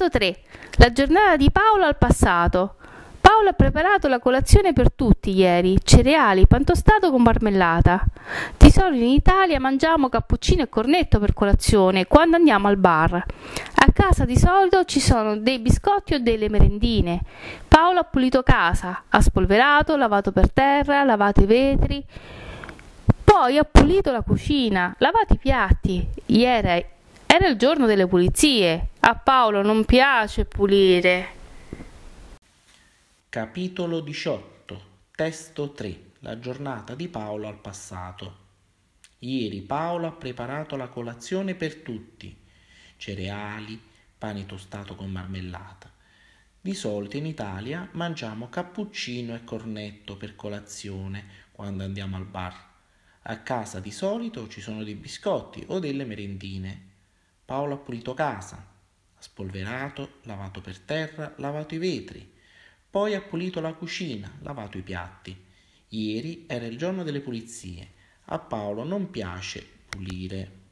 Testo 3. La giornata di Paolo al passato. Paolo ha preparato la colazione per tutti ieri, cereali, pan tostato con marmellata. Di solito in Italia mangiamo cappuccino e cornetto per colazione quando andiamo al bar. A casa di solito ci sono dei biscotti o delle merendine. Paolo ha pulito casa, ha spolverato, lavato per terra, lavato i vetri. Poi ha pulito la cucina, lavato i piatti. Ieri era il giorno delle pulizie. A Paolo non piace pulire. Capitolo 18, testo 3, la giornata di Paolo al passato. Ieri Paolo ha preparato la colazione per tutti, cereali, pane tostato con marmellata. Di solito in Italia mangiamo cappuccino e cornetto per colazione quando andiamo al bar. A casa di solito ci sono dei biscotti o delle merendine. Paolo ha pulito casa, ha spolverato, lavato per terra, lavato i vetri. Poi ha pulito la cucina, lavato i piatti. Ieri era il giorno delle pulizie. A Paolo non piace pulire.